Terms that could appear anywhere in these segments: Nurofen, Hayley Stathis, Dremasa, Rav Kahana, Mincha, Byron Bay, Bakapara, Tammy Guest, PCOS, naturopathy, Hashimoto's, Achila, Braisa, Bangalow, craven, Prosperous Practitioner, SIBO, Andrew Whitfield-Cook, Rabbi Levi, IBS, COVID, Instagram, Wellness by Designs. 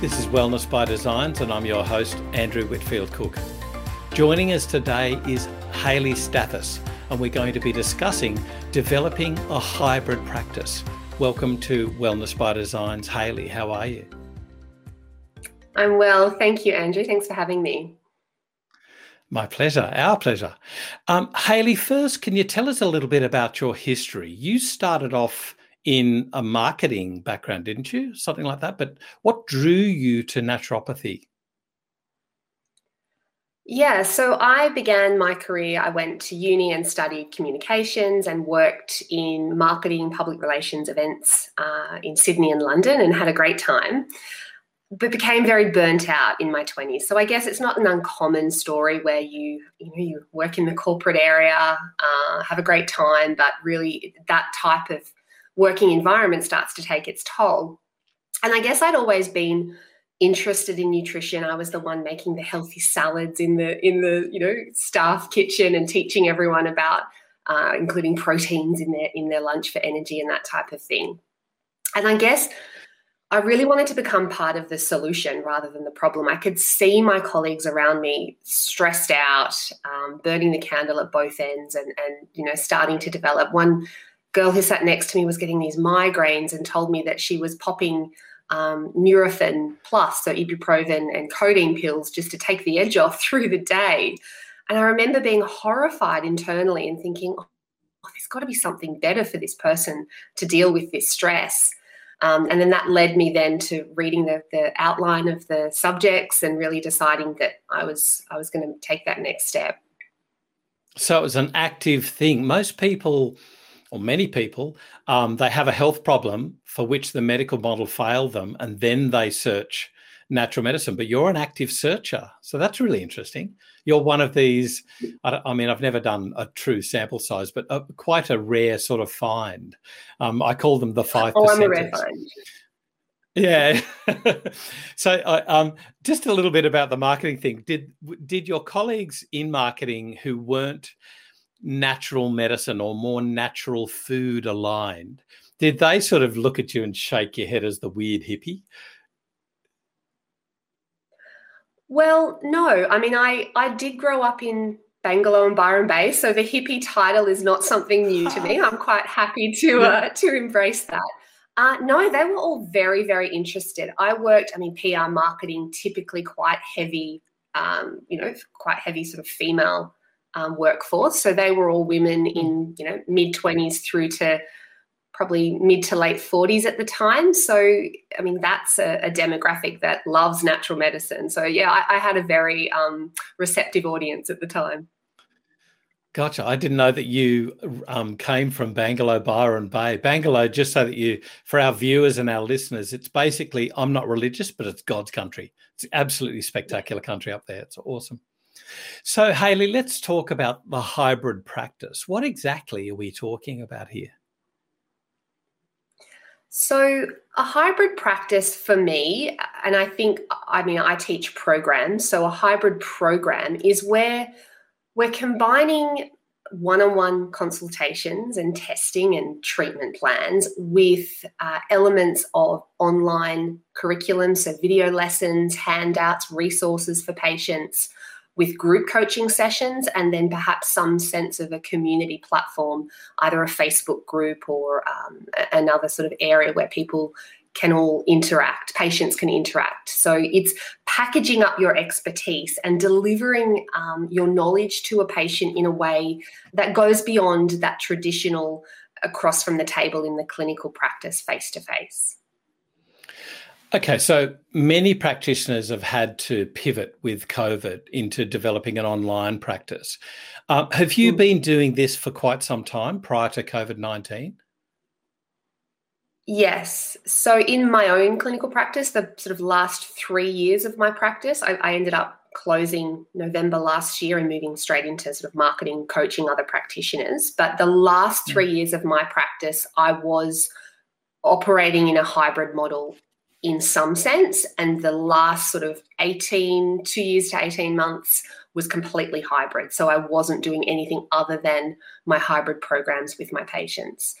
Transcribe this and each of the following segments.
This is Wellness by Designs, and I'm your host, Andrew Whitfield-Cook. Joining us today is Hayley Stathis, and we're going to be discussing developing a hybrid practice. Welcome to Wellness by Designs. Hayley, how are you? I'm well, thank you, Andrew. Thanks for having me. My pleasure, our pleasure. Hayley, first, can you tell us a little bit about your history? You started off in a marketing background, didn't you? Something like that. But what drew you to naturopathy? Yeah, so I began my career. I went to uni and studied communications and worked in marketing, public relations events in Sydney and London, and had a great time, but became very burnt out in my 20s. So I guess it's not an uncommon story where you work in the corporate area, have a great time, but really that type of working environment starts to take its toll. And I guess I'd always been interested in nutrition. I was the one making the healthy salads in the staff kitchen and teaching everyone about including proteins in their lunch for energy and that type of thing. And I guess I really wanted to become part of the solution rather than the problem. I could see my colleagues around me stressed out, burning the candle at both ends, and starting to develop. One girl who sat next to me was getting these migraines and told me that she was popping Nurofen Plus, so ibuprofen and codeine pills, just to take the edge off through the day. And I remember being horrified internally and thinking, there's got to be something better for this person to deal with this stress. And then that led me then to reading the outline of the subjects and really deciding that I was going to take that next step. So it was an active thing. Most people, or many people, they have a health problem for which the medical model failed them, and then they search natural medicine. But you're an active searcher, so that's really interesting. You're one of these, I've never done a true sample size, but quite a rare sort of find. I call them the 5%. Oh, I'm a rare find. Yeah. So just a little bit about the marketing thing. Did your colleagues in marketing who weren't natural medicine or more natural food aligned, did they sort of look at you and shake your head as the weird hippie? Well, no. I mean, I did grow up in Bangalow and Byron Bay, so the hippie title is not something new to me. I'm quite happy to embrace that. No, they were all very, very interested. I worked, PR marketing, typically quite heavy, sort of female workforce. So they were all women in, mid-20s through to probably mid to late 40s at the time. So, that's a demographic that loves natural medicine. So, yeah, I had a very receptive audience at the time. Gotcha. I didn't know that you came from Bangalow, Byron Bay. Bangalow, just so that for our viewers and our listeners, it's basically, I'm not religious, but it's God's country. It's an absolutely spectacular country up there. It's awesome. So, Hayley, let's talk about the hybrid practice. What exactly are we talking about here? So a hybrid practice for me, and I teach programs, so a hybrid program is where we're combining one-on-one consultations and testing and treatment plans with elements of online curriculum, so video lessons, handouts, resources for patients, with group coaching sessions, and then perhaps some sense of a community platform, either a Facebook group or another sort of area where people can all interact, patients can interact. So it's packaging up your expertise and delivering your knowledge to a patient in a way that goes beyond that traditional across from the table in the clinical practice face-to-face. Okay, so many practitioners have had to pivot with COVID into developing an online practice. Have you been doing this for quite some time prior to COVID-19? Yes. So in my own clinical practice, the sort of last 3 years of my practice, I ended up closing November last year and moving straight into sort of marketing, coaching other practitioners. But the last 3 years of my practice, I was operating in a hybrid model in some sense, and the last sort of 2 years to 18 months was completely hybrid. So I wasn't doing anything other than my hybrid programs with my patients.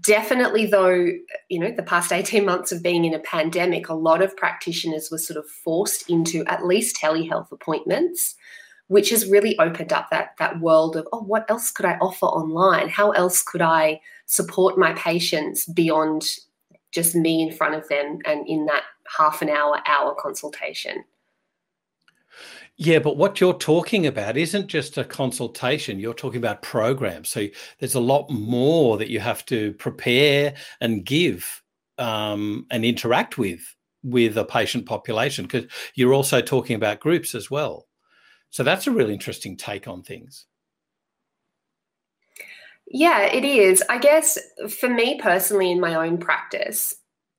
Definitely though, you know, the past 18 months of being in a pandemic, a lot of practitioners were sort of forced into at least telehealth appointments, which has really opened up that world of, oh, what else could I offer online? How else could I support my patients beyond just me in front of them and in that half an hour consultation? Yeah, but what you're talking about isn't just a consultation. You're talking about programs. So there's a lot more that you have to prepare and give and interact with a patient population, because you're also talking about groups as well. So that's a really interesting take on things. Yeah, it is. I guess for me personally in my own practice,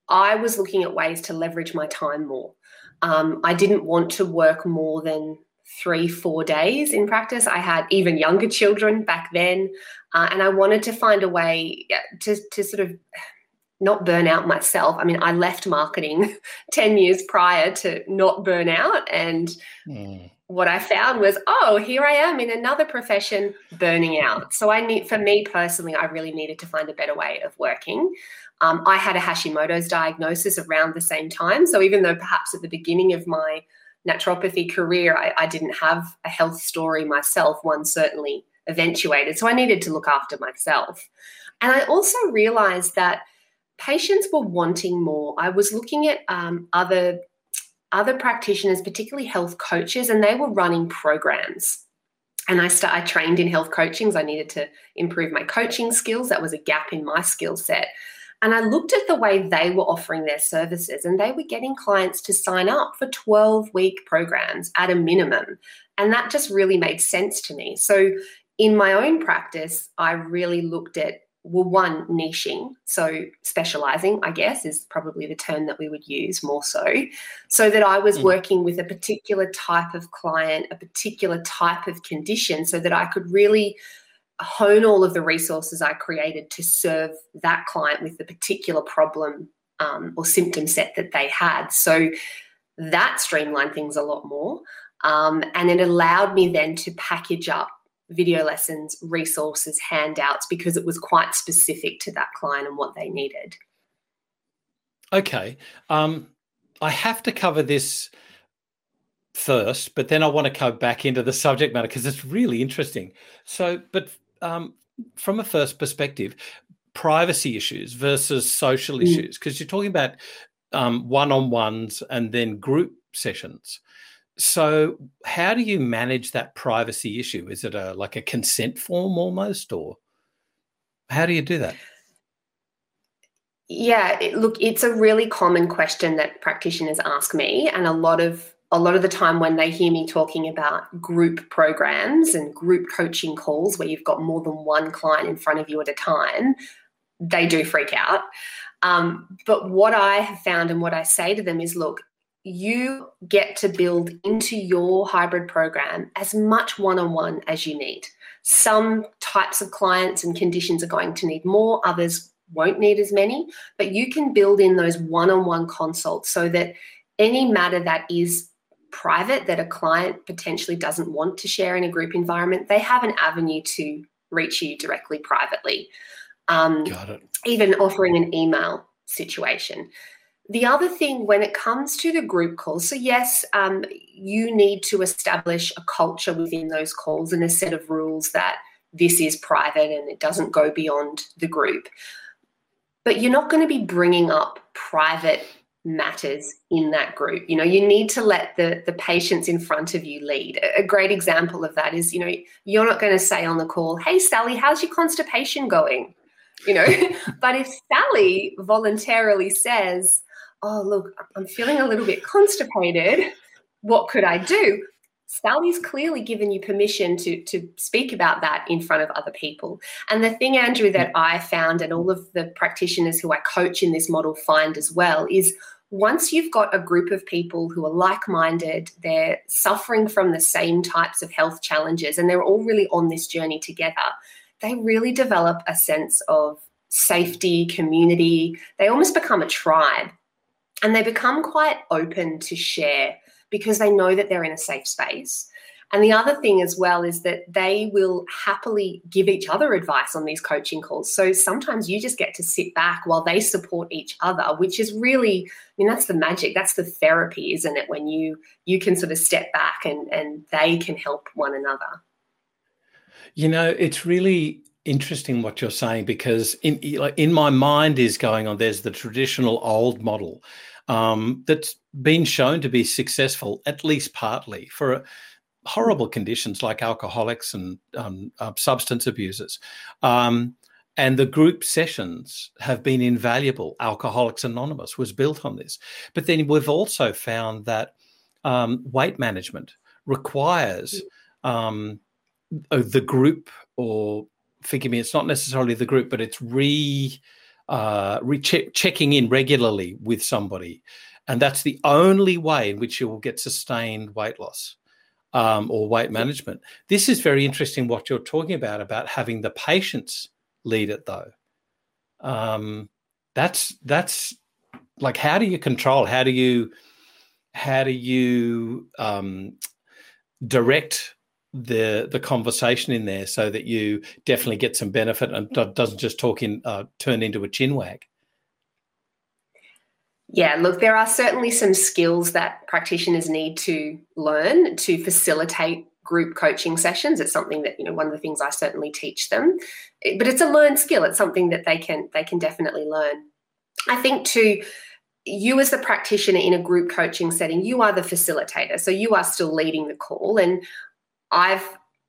I was looking at ways to leverage my time more. I didn't want to work more than 3-4 days in practice. I had even younger children back then, and I wanted to find a way to sort of not burn out myself. I mean, I left marketing 10 years prior to not burn out, and what I found was, oh, here I am in another profession burning out. So for me personally, I really needed to find a better way of working. I had a Hashimoto's diagnosis around the same time. So even though perhaps at the beginning of my naturopathy career, I didn't have a health story myself, one certainly eventuated. So I needed to look after myself. And I also realized that patients were wanting more. I was looking at other practitioners, particularly health coaches, and they were running programs. And I trained in health coaching. So I needed to improve my coaching skills. That was a gap in my skill set. And I looked at the way they were offering their services, and they were getting clients to sign up for 12-week programs at a minimum. And that just really made sense to me. So in my own practice, I really looked at, well, one, niching. So specializing, I guess, is probably the term that we would use more so that I was working with a particular type of client, a particular type of condition, so that I could really hone all of the resources I created to serve that client with the particular problem or symptom set that they had. So that streamlined things a lot more. And it allowed me then to package up video lessons, resources, handouts, because it was quite specific to that client and what they needed. Okay. I have to cover this first, but then I want to go back into the subject matter because it's really interesting. So, but from a first perspective, privacy issues versus social issues, because you're talking about one-on-ones and then group sessions. So how do you manage that privacy issue? Is it like a consent form almost, or how do you do that? Yeah, look, it's a really common question that practitioners ask me, and a lot of the time when they hear me talking about group programs and group coaching calls where you've got more than one client in front of you at a time, they do freak out. But what I have found and what I say to them is, look, you get to build into your hybrid program as much one-on-one as you need. Some types of clients and conditions are going to need more, others won't need as many, but you can build in those one-on-one consults so that any matter that is private that a client potentially doesn't want to share in a group environment, they have an avenue to reach you directly privately, Got it. Even offering an email situation. The other thing when it comes to the group calls, so yes, you need to establish a culture within those calls and a set of rules that this is private and it doesn't go beyond the group. But you're not going to be bringing up private matters in that group. You know, you need to let the patients in front of you lead. A great example of that is, you know, you're not going to say on the call, hey, Sally, how's your constipation going? You know, but if Sally voluntarily says, oh, look, I'm feeling a little bit constipated, what could I do? Sally's clearly given you permission to speak about that in front of other people. And the thing, Andrew, that I found, and all of the practitioners who I coach in this model find as well, is once you've got a group of people who are like-minded, they're suffering from the same types of health challenges, and they're all really on this journey together, they really develop a sense of safety, community. They almost become a tribe, and they become quite open to share because they know that they're in a safe space. And the other thing as well is that they will happily give each other advice on these coaching calls. So sometimes you just get to sit back while they support each other, which is really, I mean, that's the magic. That's the therapy, isn't it? When you can sort of step back and they can help one another. You know, it's really interesting what you're saying, because in my mind is going on, there's the traditional old model that's been shown to be successful, at least partly, for horrible conditions like alcoholics and substance abusers. And the group sessions have been invaluable. Alcoholics Anonymous was built on this. But then we've also found that weight management requires the group, or forgive me, it's not necessarily the group, but it's checking in regularly with somebody. And that's the only way in which you will get sustained weight loss. Or weight management. This is very interesting what you're talking about having the patients lead it though. That's like, how do you control? How do you direct the conversation in there so that you definitely get some benefit and doesn't just turn into a chin wag? Yeah, look, there are certainly some skills that practitioners need to learn to facilitate group coaching sessions. It's something that, you know, one of the things I certainly teach them, but it's a learned skill. It's something that they can definitely learn. I think too, you as the practitioner in a group coaching setting, you are the facilitator, so you are still leading the call. And I've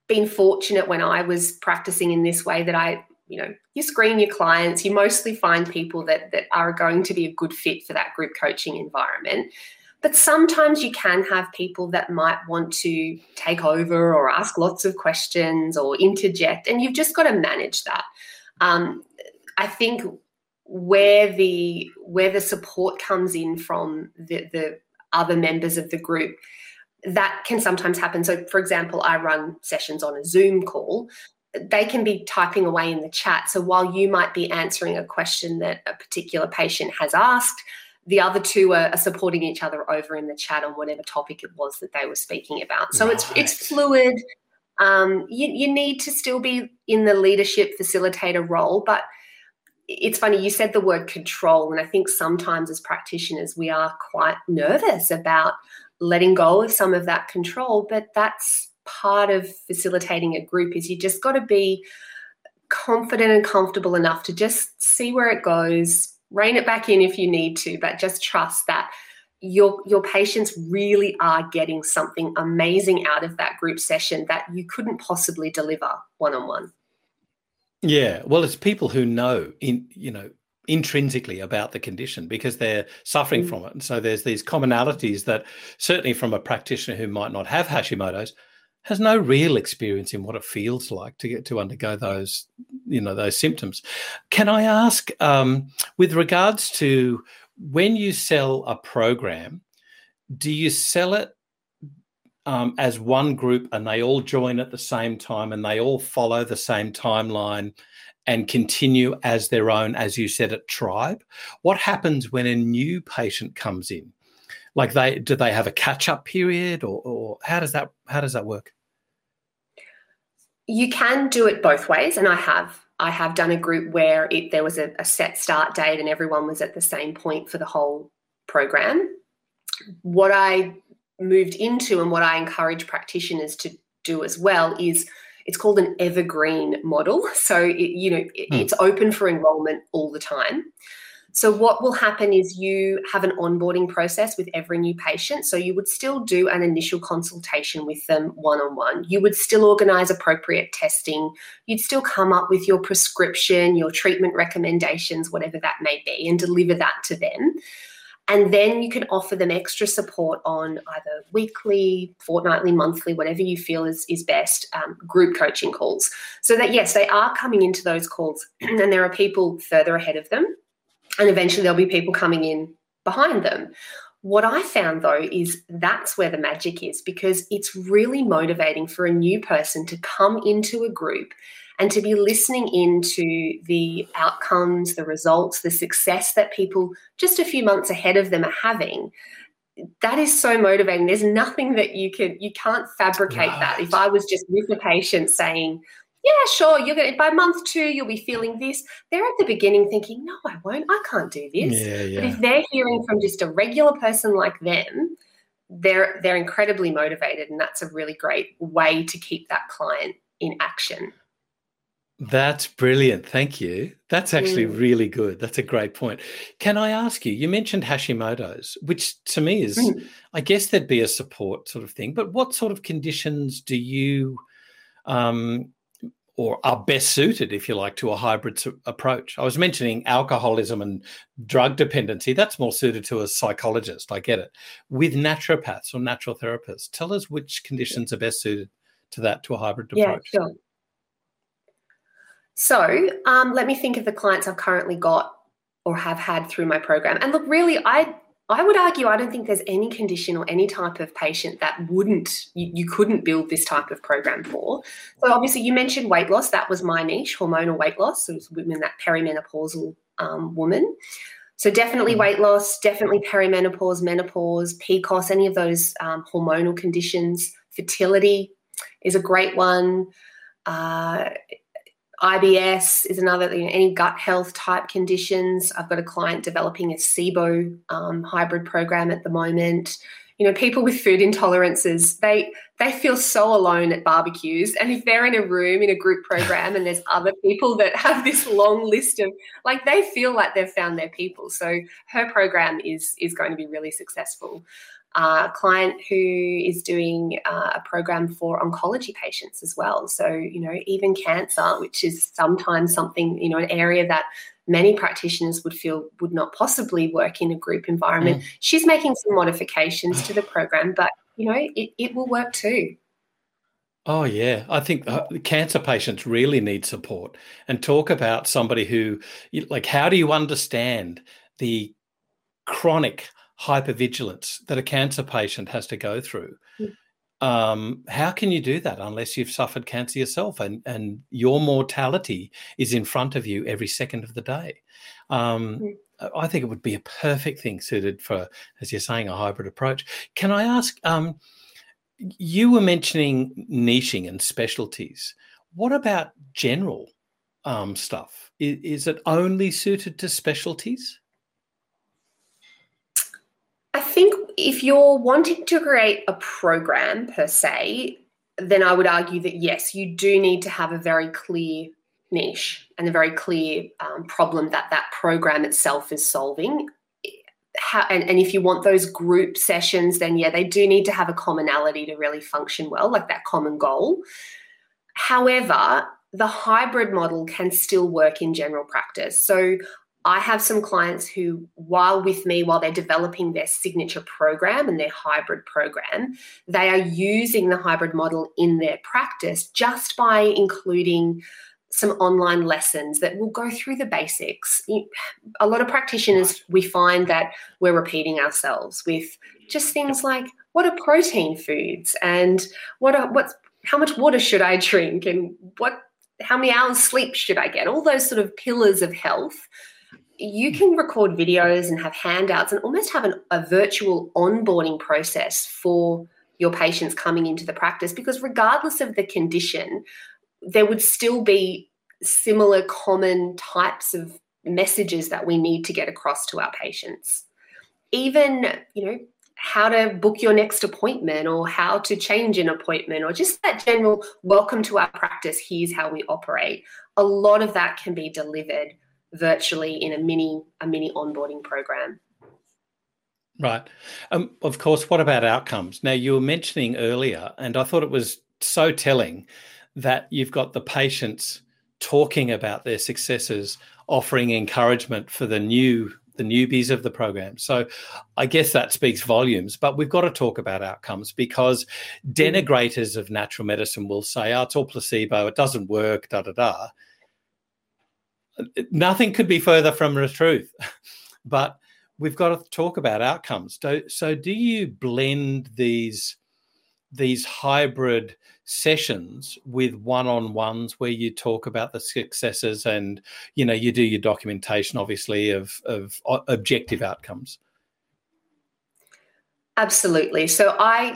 been fortunate when I was practicing in this way that you screen your clients, you mostly find people that are going to be a good fit for that group coaching environment. But sometimes you can have people that might want to take over or ask lots of questions or interject, and you've just got to manage that. I think where the support comes in from the other members of the group, that can sometimes happen. So, for example, I run sessions on a Zoom call. They can be typing away in the chat. So while you might be answering a question that a particular patient has asked, the other two are supporting each other over in the chat on whatever topic it was that they were speaking about. So It's fluid. You need to still be in the leadership facilitator role, but it's funny, you said the word control, and I think sometimes as practitioners we are quite nervous about letting go of some of that control, but that's part of facilitating a group. Is you just got to be confident and comfortable enough to just see where it goes, rein it back in if you need to, but just trust that your patients really are getting something amazing out of that group session that you couldn't possibly deliver one-on-one. Yeah, well, it's people who know intrinsically about the condition because they're suffering from it. And so there's these commonalities that certainly from a practitioner who might not have Hashimoto's has no real experience in what it feels like to get to undergo those, those symptoms. Can I ask, with regards to when you sell a program, do you sell it as one group and they all join at the same time and they all follow the same timeline and continue as their own, as you said, at tribe? What happens when a new patient comes in? Like do they have a catch-up period or how does that work? You can do it both ways, and I have done a group where there was a set start date and everyone was at the same point for the whole program. What I moved into and what I encourage practitioners to do as well is it's called an evergreen model. So, it's open for enrollment all the time. So what will happen is you have an onboarding process with every new patient. So you would still do an initial consultation with them one-on-one. You would still organise appropriate testing. You'd still come up with your prescription, your treatment recommendations, whatever that may be, and deliver that to them. And then you can offer them extra support on either weekly, fortnightly, monthly, whatever you feel is best, group coaching calls. So that, yes, they are coming into those calls and there are people further ahead of them. And eventually there'll be people coming in behind them. What I found, though, is that's where the magic is, because it's really motivating for a new person to come into a group and to be listening into the outcomes, the results, the success that people just a few months ahead of them are having. that is so motivating. There's nothing that you can't fabricate right. that. If I was just with the patient saying, yeah, sure, you're going by month 2, you'll be feeling this, they're at the beginning thinking, no, I won't, I can't do this. Yeah, yeah. But if they're hearing from just a regular person like them, they're incredibly motivated, and that's a really great way to keep that client in action. That's brilliant. Thank you. That's actually really good. That's a great point. Can I ask you, you mentioned Hashimoto's, which to me is, I guess there'd be a support sort of thing, but what sort of conditions do you or are best suited, if you like, to a hybrid approach? I was mentioning alcoholism and drug dependency. That's more suited to a psychologist. I get it. With naturopaths or natural therapists, tell us which conditions are best suited to that, to a hybrid approach. Yeah, sure. So let me think of the clients I've currently got or have had through my program. And look, really, I would argue I don't think there's any condition or any type of patient that you couldn't build this type of program for. So obviously you mentioned weight loss. That was my niche, hormonal weight loss. So it was women, that perimenopausal woman. So definitely weight loss, definitely perimenopause, menopause, PCOS, any of those hormonal conditions. Fertility is a great one. IBS is another, any gut health type conditions. I've got a client developing a SIBO hybrid program at the moment. You know, people with food intolerances, they feel so alone at barbecues. And if they're in a room in a group program and there's other people that have this long list of, like, they feel like they've found their people. So her program is going to be really successful. A client who is doing a program for oncology patients as well. So, you know, even cancer, which is sometimes something, you know, an area that many practitioners would feel would not possibly work in a group environment. Mm. She's making some modifications to the program, but, you know, it will work too. Oh, yeah. I think cancer patients really need support. And talk about somebody who, like, how do you understand the chronic hypervigilance that a cancer patient has to go through? How can you do that unless you've suffered cancer yourself and your mortality is in front of you every second of the day? I think it would be a perfect thing suited for, as you're saying, a hybrid approach. Can I ask, you were mentioning niching and specialties. What about general stuff? Is it only suited to specialties? I think if you're wanting to create a program per se, then I would argue that, yes, you do need to have a very clear niche and a very clear problem that program itself is solving. And if you want those group sessions, then, yeah, they do need to have a commonality to really function well, like that common goal. However, the hybrid model can still work in general practice. So I have some clients who, while they're developing their signature program and their hybrid program, they are using the hybrid model in their practice just by including some online lessons that will go through the basics. A lot of practitioners, we find that we're repeating ourselves with just things like, what are protein foods, and how much water should I drink, and how many hours sleep should I get, all those sort of pillars of health. You can record videos and have handouts and almost have a virtual onboarding process for your patients coming into the practice, because regardless of the condition, there would still be similar common types of messages that we need to get across to our patients. Even, you know, how to book your next appointment or how to change an appointment, or just that general welcome to our practice, here's how we operate. A lot of that can be delivered virtually in a mini onboarding program. Right. Of course, what about outcomes? Now, you were mentioning earlier, and I thought it was so telling, that you've got the patients talking about their successes, offering encouragement for the newbies of the program. So I guess that speaks volumes, but we've got to talk about outcomes, because denigrators of natural medicine will say, oh, it's all placebo, it doesn't work, da-da-da. Nothing could be further from the truth, but we've got to talk about outcomes. So do you blend these hybrid sessions with one-on-ones where you talk about the successes and, you know, you do your documentation, obviously, of objective outcomes? Absolutely. So I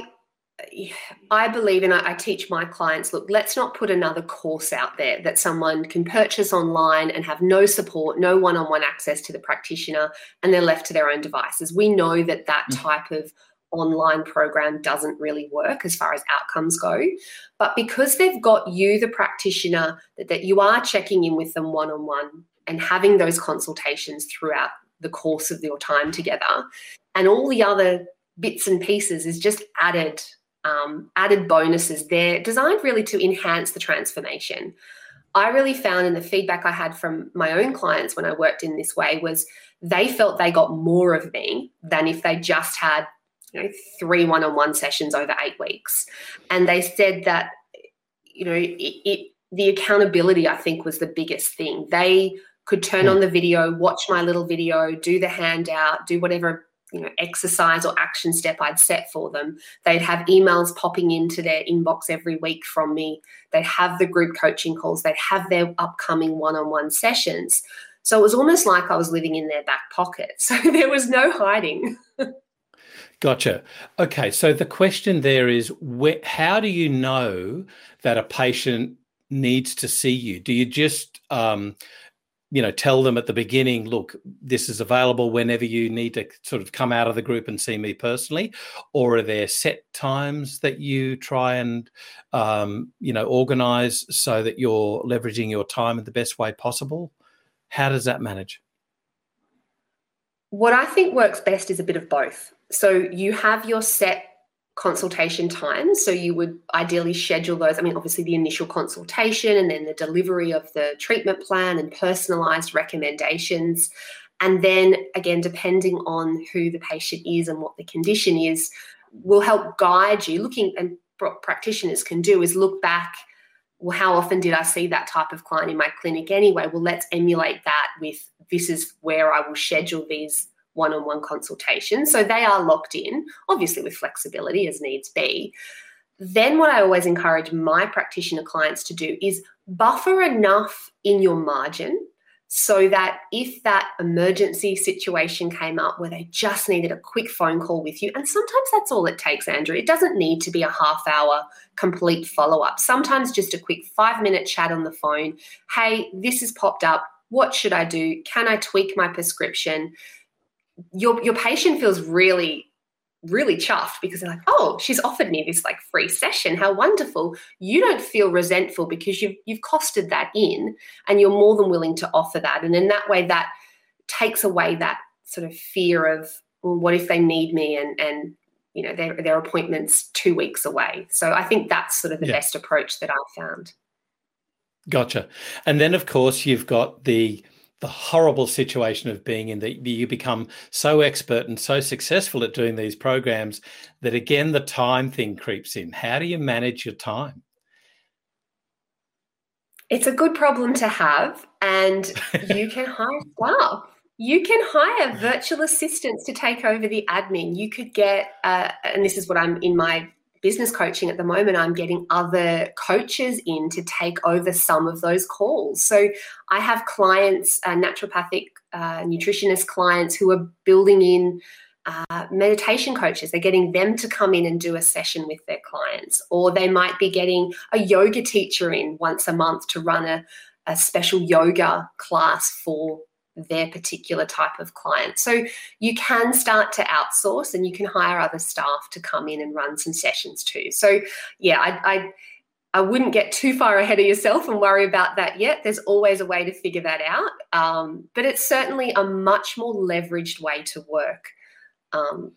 believe, and I teach my clients, look, let's not put another course out there that someone can purchase online and have no support, no one-on-one access to the practitioner, and they're left to their own devices. We know that that type of online program doesn't really work as far as outcomes go. But because they've got you, the practitioner, that you are checking in with them one-on-one and having those consultations throughout the course of your time together, and all the other bits and pieces is just added bonuses there, designed really to enhance the transformation. I really found, and the feedback I had from my own clients when I worked in this way, was they felt they got more of me than if they just had, you know, 3 one-on-one sessions over 8 weeks. And they said that, you know, the accountability, I think, was the biggest thing. They could turn on the video, watch my little video, do the handout, do whatever, you know, exercise or action step I'd set for them. They'd have emails popping into their inbox every week from me. They'd have the group coaching calls. They'd have their upcoming one-on-one sessions. So it was almost like I was living in their back pocket. So there was no hiding. Gotcha. Okay. So the question there is, how do you know that a patient needs to see you? Do you just tell them at the beginning, look, this is available whenever you need to sort of come out of the group and see me personally? Or are there set times that you try and, organise so that you're leveraging your time in the best way possible? How does that manage? What I think works best is a bit of both. So you have your set consultation time. So you would ideally schedule those. I mean, obviously the initial consultation and then the delivery of the treatment plan and personalised recommendations. And then again, depending on who the patient is and what the condition is, will help guide you. Looking, and what practitioners can do is look back, well, how often did I see that type of client in my clinic anyway? Well, let's emulate that with, this is where I will schedule these one-on-one consultations. So they are locked in, obviously with flexibility as needs be. Then what I always encourage my practitioner clients to do is buffer enough in your margin so that if that emergency situation came up where they just needed a quick phone call with you, and sometimes that's all it takes, Andrew. It doesn't need to be a half-hour complete follow-up. Sometimes just a quick 5-minute chat on the phone. Hey, this has popped up. What should I do? Can I tweak my prescription? Your patient feels really, really chuffed because they're like, oh, she's offered me this like free session. How wonderful. You don't feel resentful because you've costed that in, and you're more than willing to offer that. And in that way, that takes away that sort of fear of, well, what if they need me and you know, their appointment's 2 weeks away. So I think that's sort of the best approach that I've found. Gotcha. And then, of course, you've got the horrible situation of being in that you become so expert and so successful at doing these programs that, again, the time thing creeps in. How do you manage your time? It's a good problem to have, and you can hire staff. You can hire virtual assistants to take over the admin. You could get, and this is what I'm in my business coaching at the moment, I'm getting other coaches in to take over some of those calls. So I have clients, naturopathic nutritionist clients, who are building in meditation coaches. They're getting them to come in and do a session with their clients, or they might be getting a yoga teacher in once a month to run a special yoga class for their particular type of client. So you can start to outsource, and you can hire other staff to come in and run some sessions too. So yeah, I wouldn't get too far ahead of yourself and worry about that yet. There's always a way to figure that out. But it's certainly a much more leveraged way to work,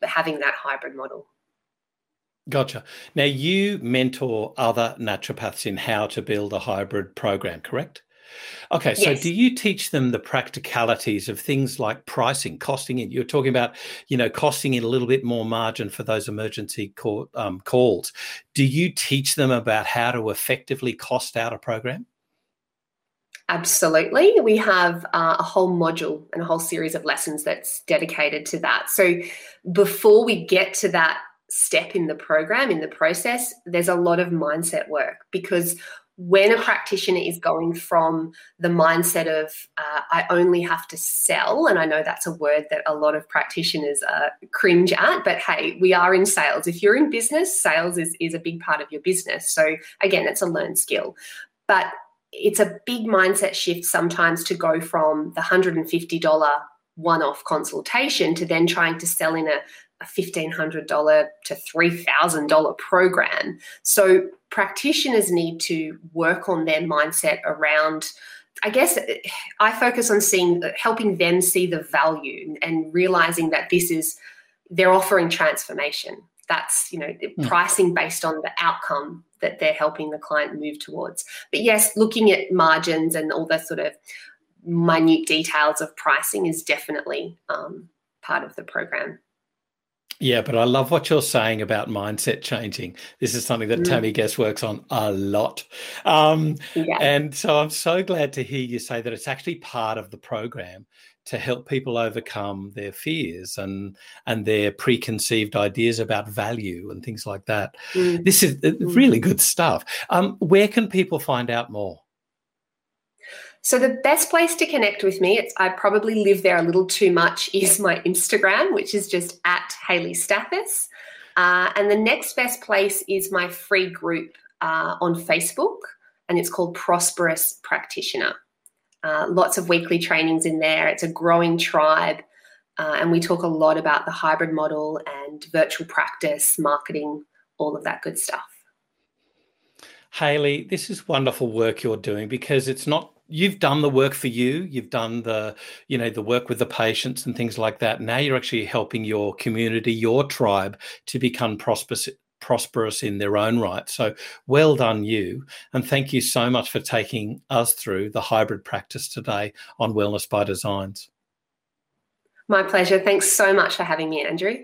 having that hybrid model. Gotcha. Now, you mentor other naturopaths in how to build a hybrid program, correct? Okay, so yes. Do you teach them the practicalities of things like pricing, costing in? You're talking about, you know, costing in a little bit more margin for those emergency calls. Do you teach them about how to effectively cost out a program? Absolutely. We have a whole module and a whole series of lessons that's dedicated to that. So before we get to that step in the program, in the process, there's a lot of mindset work, because when a practitioner is going from the mindset of I only have to sell, and I know that's a word that a lot of practitioners cringe at, but hey, we are in sales. If you're in business, sales is a big part of your business. So again, it's a learned skill. But it's a big mindset shift sometimes to go from the $150 one-off consultation to then trying to sell in a $1,500 to $3,000 program. So practitioners need to work on their mindset around, I guess I focus on helping them see the value and realizing that they're offering transformation. That's, pricing based on the outcome that they're helping the client move towards. But yes, looking at margins and all the sort of minute details of pricing is definitely part of the program. Yeah, but I love what you're saying about mindset changing. This is something that Tammy Guest works on a lot. And so I'm so glad to hear you say that it's actually part of the program to help people overcome their fears and their preconceived ideas about value and things like that. This is really good stuff. Where can people find out more? So the best place to connect with me, I probably live there a little too much, is my Instagram, which is just at Hayley Stathis. And the next best place is my free group on Facebook, and it's called Prosperous Practitioner. Lots of weekly trainings in there. It's a growing tribe, and we talk a lot about the hybrid model and virtual practice, marketing, all of that good stuff. Hayley, this is wonderful work you're doing, because it's not, you've done the work for you. You've done the work with the patients and things like that. Now you're actually helping your community, your tribe, to become prosperous in their own right. So well done you. And thank you so much for taking us through the hybrid practice today on Wellness by Designs. My pleasure. Thanks so much for having me, Andrew.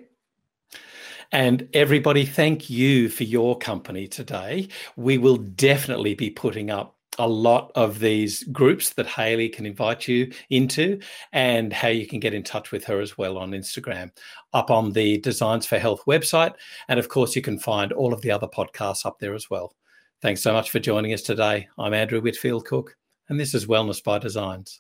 And everybody, thank you for your company today. We will definitely be putting up a lot of these groups that Hayley can invite you into, and how you can get in touch with her as well on Instagram, up on the Designs for Health website. And of course, you can find all of the other podcasts up there as well. Thanks so much for joining us today. I'm Andrew Whitfield-Cook, and this is Wellness by Designs.